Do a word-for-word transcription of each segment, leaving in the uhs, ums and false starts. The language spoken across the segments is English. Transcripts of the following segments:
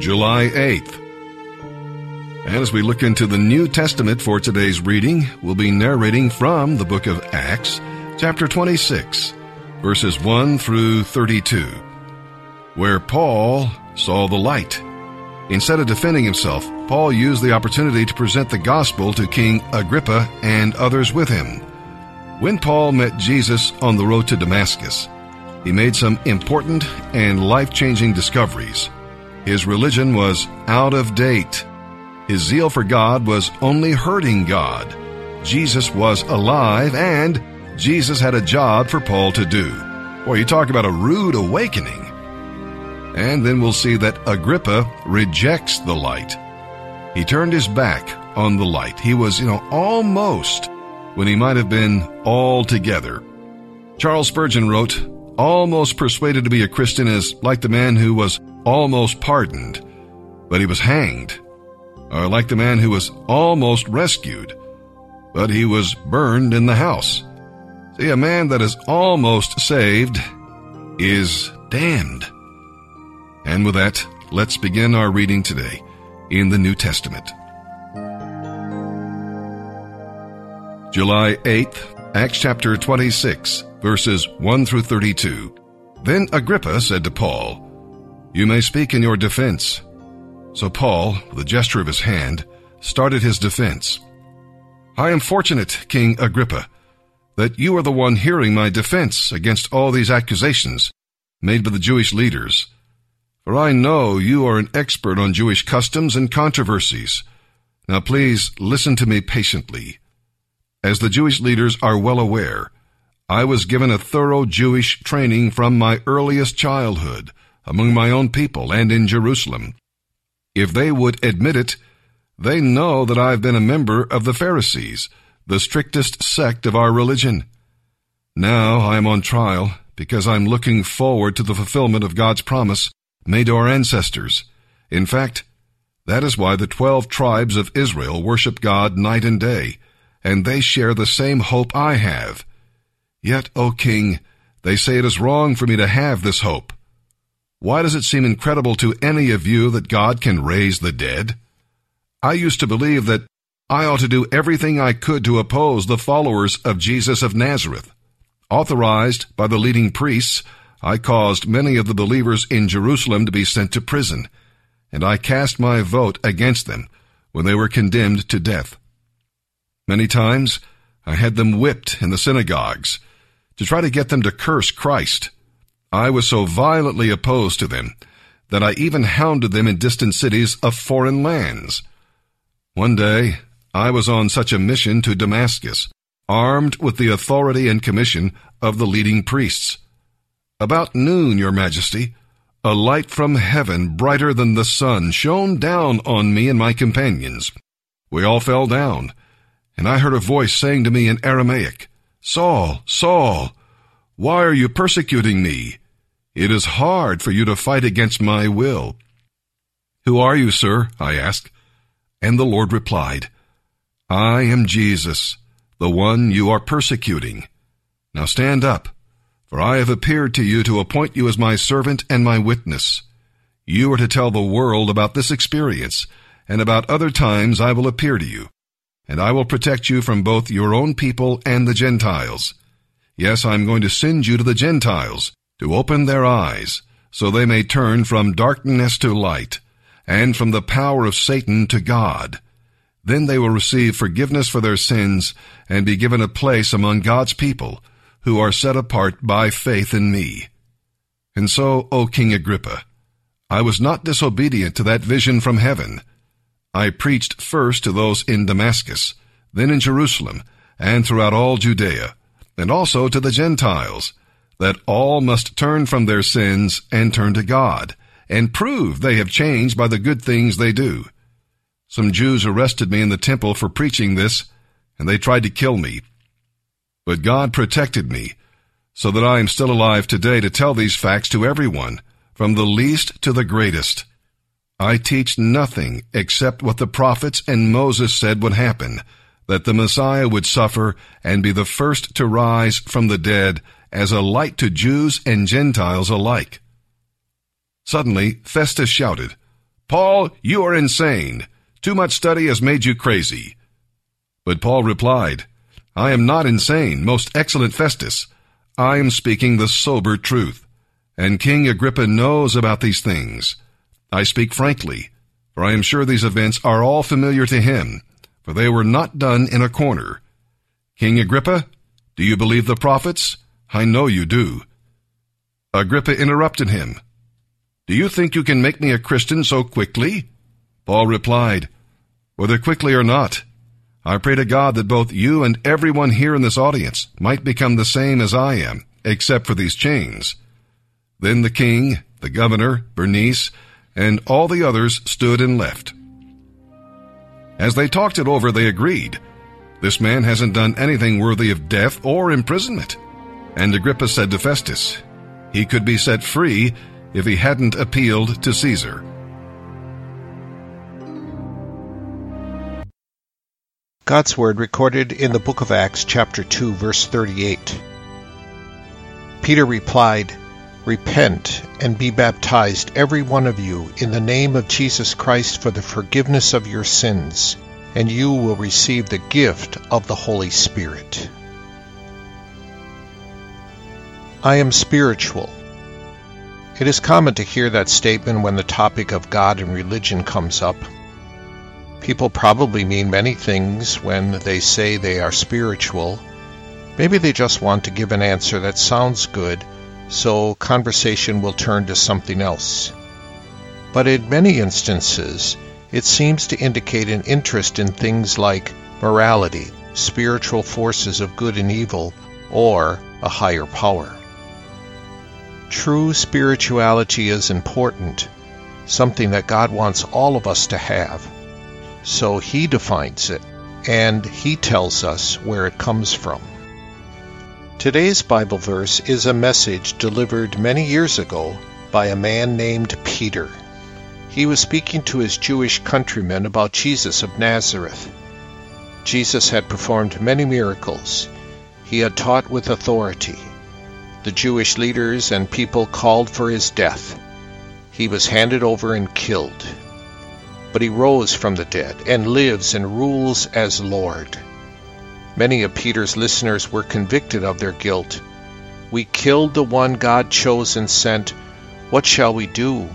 July eighth. And as we look into the New Testament for today's reading, we'll be narrating from the book of Acts, chapter twenty-six, verses one through thirty-two, where Paul saw the light. Instead of defending himself, Paul used the opportunity to present the gospel to King Agrippa and others with him. When Paul met Jesus on the road to Damascus, he made some important and life-changing discoveries. His religion was out of date. His zeal for God was only hurting God. Jesus was alive, and Jesus had a job for Paul to do. Boy, you talk about a rude awakening. And then we'll see that Agrippa rejects the light. He turned his back on the light. He was, you know, almost when he might have been altogether. Charles Spurgeon wrote, "Almost persuaded to be a Christian is like the man who was almost pardoned, but he was hanged. Or like the man who was almost rescued, but he was burned in the house." See, a man that is almost saved is damned. And with that, let's begin our reading today in the New Testament. July eighth, Acts chapter twenty-six, verses one through thirty-two. Then Agrippa said to Paul, "You may speak in your defense." So Paul, with a gesture of his hand, started his defense. "I am fortunate, King Agrippa, that you are the one hearing my defense against all these accusations made by the Jewish leaders. For I know you are an expert on Jewish customs and controversies. Now please listen to me patiently. As the Jewish leaders are well aware, I was given a thorough Jewish training from my earliest childhood, among my own people and in Jerusalem. If they would admit it, they know that I have been a member of the Pharisees, the strictest sect of our religion. Now I am on trial because I'm looking forward to the fulfillment of God's promise made to our ancestors. In fact, that is why the twelve tribes of Israel worship God night and day, and they share the same hope I have. Yet, O King, they say it is wrong for me to have this hope. Why does it seem incredible to any of you that God can raise the dead? I used to believe that I ought to do everything I could to oppose the followers of Jesus of Nazareth. Authorized by the leading priests, I caused many of the believers in Jerusalem to be sent to prison, and I cast my vote against them when they were condemned to death. Many times I had them whipped in the synagogues to try to get them to curse Christ. I was so violently opposed to them that I even hounded them in distant cities of foreign lands. One day, I was on such a mission to Damascus, armed with the authority and commission of the leading priests. About noon, Your Majesty, a light from heaven brighter than the sun shone down on me and my companions. We all fell down, and I heard a voice saying to me in Aramaic, 'Saul, Saul, why are you persecuting me? It is hard for you to fight against my will.' 'Who are you, sir?' I asked. And the Lord replied, 'I am Jesus, the one you are persecuting. Now stand up, for I have appeared to you to appoint you as my servant and my witness. You are to tell the world about this experience, and about other times I will appear to you, and I will protect you from both your own people and the Gentiles. Yes, I am going to send you to the Gentiles, to open their eyes, so they may turn from darkness to light, and from the power of Satan to God. Then they will receive forgiveness for their sins, and be given a place among God's people, who are set apart by faith in me.' And so, O King Agrippa, I was not disobedient to that vision from heaven. I preached first to those in Damascus, then in Jerusalem, and throughout all Judea, and also to the Gentiles, that all must turn from their sins and turn to God, and prove they have changed by the good things they do. Some Jews arrested me in the temple for preaching this, and they tried to kill me. But God protected me, so that I am still alive today to tell these facts to everyone, from the least to the greatest. I teach nothing except what the prophets and Moses said would happen, that the Messiah would suffer and be the first to rise from the dead as a light to Jews and Gentiles alike." Suddenly, Festus shouted, Paul, you are insane. Too much study has made you crazy. But Paul replied, I am not insane, most excellent Festus. I am speaking the sober truth. And King Agrippa knows about these things. I speak frankly, for I am sure these events are all familiar to him, for they were not done in a corner. King Agrippa, do you believe the prophets? I know you do. Agrippa interrupted him. Do you think you can make me a Christian so quickly? Paul replied, whether quickly or not, I pray to God that both you and everyone here in this audience might become the same as I am, except for these chains. Then the king, the governor, Bernice, and all the others stood and left. As they talked it over, they agreed, this man hasn't done anything worthy of death or imprisonment. And Agrippa said to Festus, he could be set free if he hadn't appealed to Caesar. God's Word recorded in the book of Acts, chapter two, verse thirty-eight. Peter replied, Repent and be baptized, every one of you, in the name of Jesus Christ for the forgiveness of your sins, and you will receive the gift of the Holy Spirit. I am spiritual. It is common to hear that statement when the topic of God and religion comes up. People probably mean many things when they say they are spiritual. Maybe they just want to give an answer that sounds good, so conversation will turn to something else. But in many instances, it seems to indicate an interest in things like morality, spiritual forces of good and evil, or a higher power. True spirituality is important, something that God wants all of us to have. So He defines it, and He tells us where it comes from. Today's Bible verse is a message delivered many years ago by a man named Peter. He was speaking to his Jewish countrymen about Jesus of Nazareth. Jesus had performed many miracles. He had taught with authority. The Jewish leaders and people called for his death. He was handed over and killed. But he rose from the dead and lives and rules as Lord. Many of Peter's listeners were convicted of their guilt. We killed the one God chose and sent. What shall we do?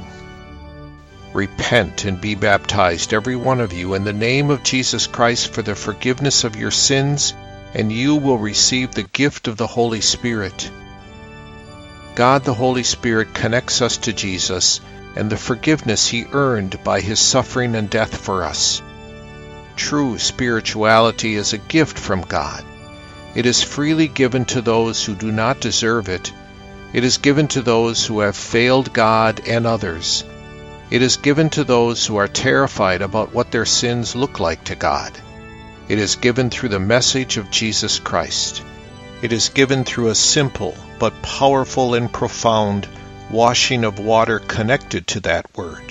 Repent and be baptized, every one of you, in the name of Jesus Christ for the forgiveness of your sins, and you will receive the gift of the Holy Spirit. God the Holy Spirit connects us to Jesus and the forgiveness He earned by His suffering and death for us. True spirituality is a gift from God. It is freely given to those who do not deserve it. It is given to those who have failed God and others. It is given to those who are terrified about what their sins look like to God. It is given through the message of Jesus Christ. It is given through a simple but powerful and profound washing of water connected to that word.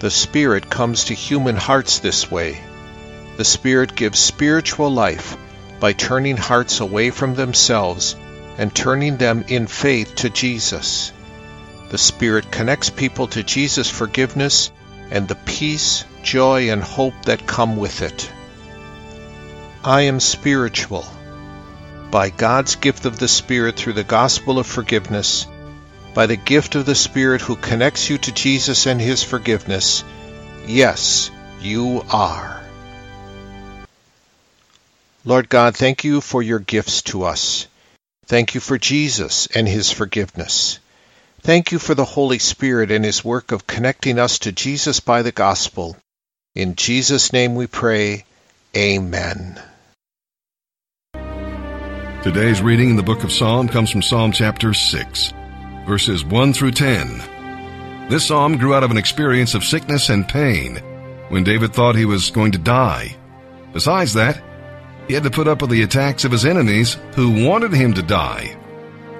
The Spirit comes to human hearts this way. The Spirit gives spiritual life by turning hearts away from themselves and turning them in faith to Jesus. The Spirit connects people to Jesus' forgiveness and the peace, joy, and hope that come with it. I am spiritual. By God's gift of the Spirit through the gospel of forgiveness, by the gift of the Spirit who connects you to Jesus and His forgiveness, yes, you are. Lord God, thank you for your gifts to us. Thank you for Jesus and His forgiveness. Thank you for the Holy Spirit and His work of connecting us to Jesus by the gospel. In Jesus' name we pray, amen. Today's reading in the book of Psalm comes from Psalm chapter six. Verses one through ten. This psalm grew out of an experience of sickness and pain when David thought he was going to die. Besides that, he had to put up with the attacks of his enemies who wanted him to die.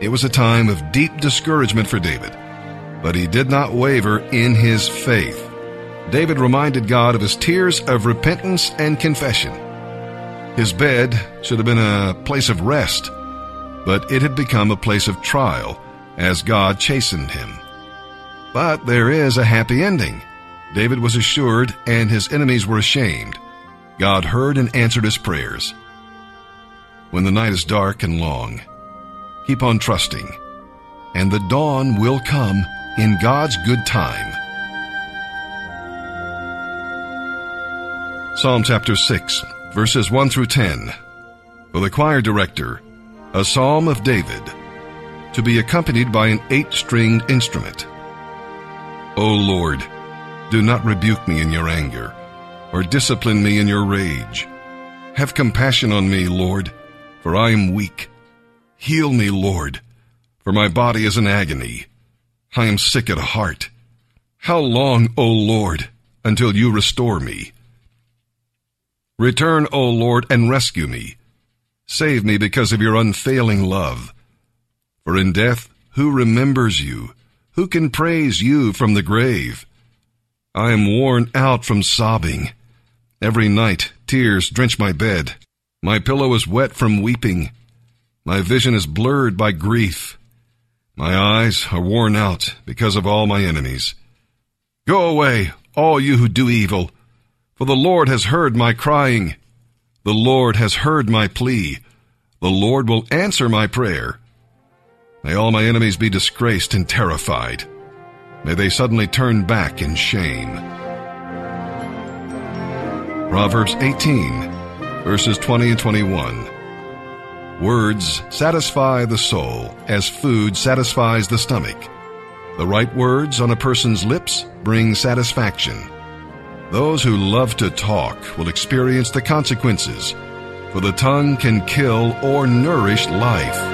It was a time of deep discouragement for David, but he did not waver in his faith. David reminded God of his tears of repentance and confession. His bed should have been a place of rest, but it had become a place of trial as God chastened him. But there is a happy ending. David was assured, and his enemies were ashamed. God heard and answered his prayers. When the night is dark and long, keep on trusting, and the dawn will come in God's good time. Psalm chapter six, verses one through ten. For the choir director, a psalm of David, to be accompanied by an eight-stringed instrument. O Lord, do not rebuke me in your anger, or discipline me in your rage. Have compassion on me, Lord, for I am weak. Heal me, Lord, for my body is in agony. I am sick at heart. How long, O Lord, until you restore me? Return, O Lord, and rescue me. Save me because of your unfailing love. For in death, who remembers you? Who can praise you from the grave? I am worn out from sobbing. Every night, tears drench my bed. My pillow is wet from weeping. My vision is blurred by grief. My eyes are worn out because of all my enemies. Go away, all you who do evil. For the Lord has heard my crying. The Lord has heard my plea. The Lord will answer my prayer. May all my enemies be disgraced and terrified. May they suddenly turn back in shame. Proverbs eighteen, verses twenty and twenty-one. Words satisfy the soul as food satisfies the stomach. The right words on a person's lips bring satisfaction. Those who love to talk will experience the consequences, for the tongue can kill or nourish life.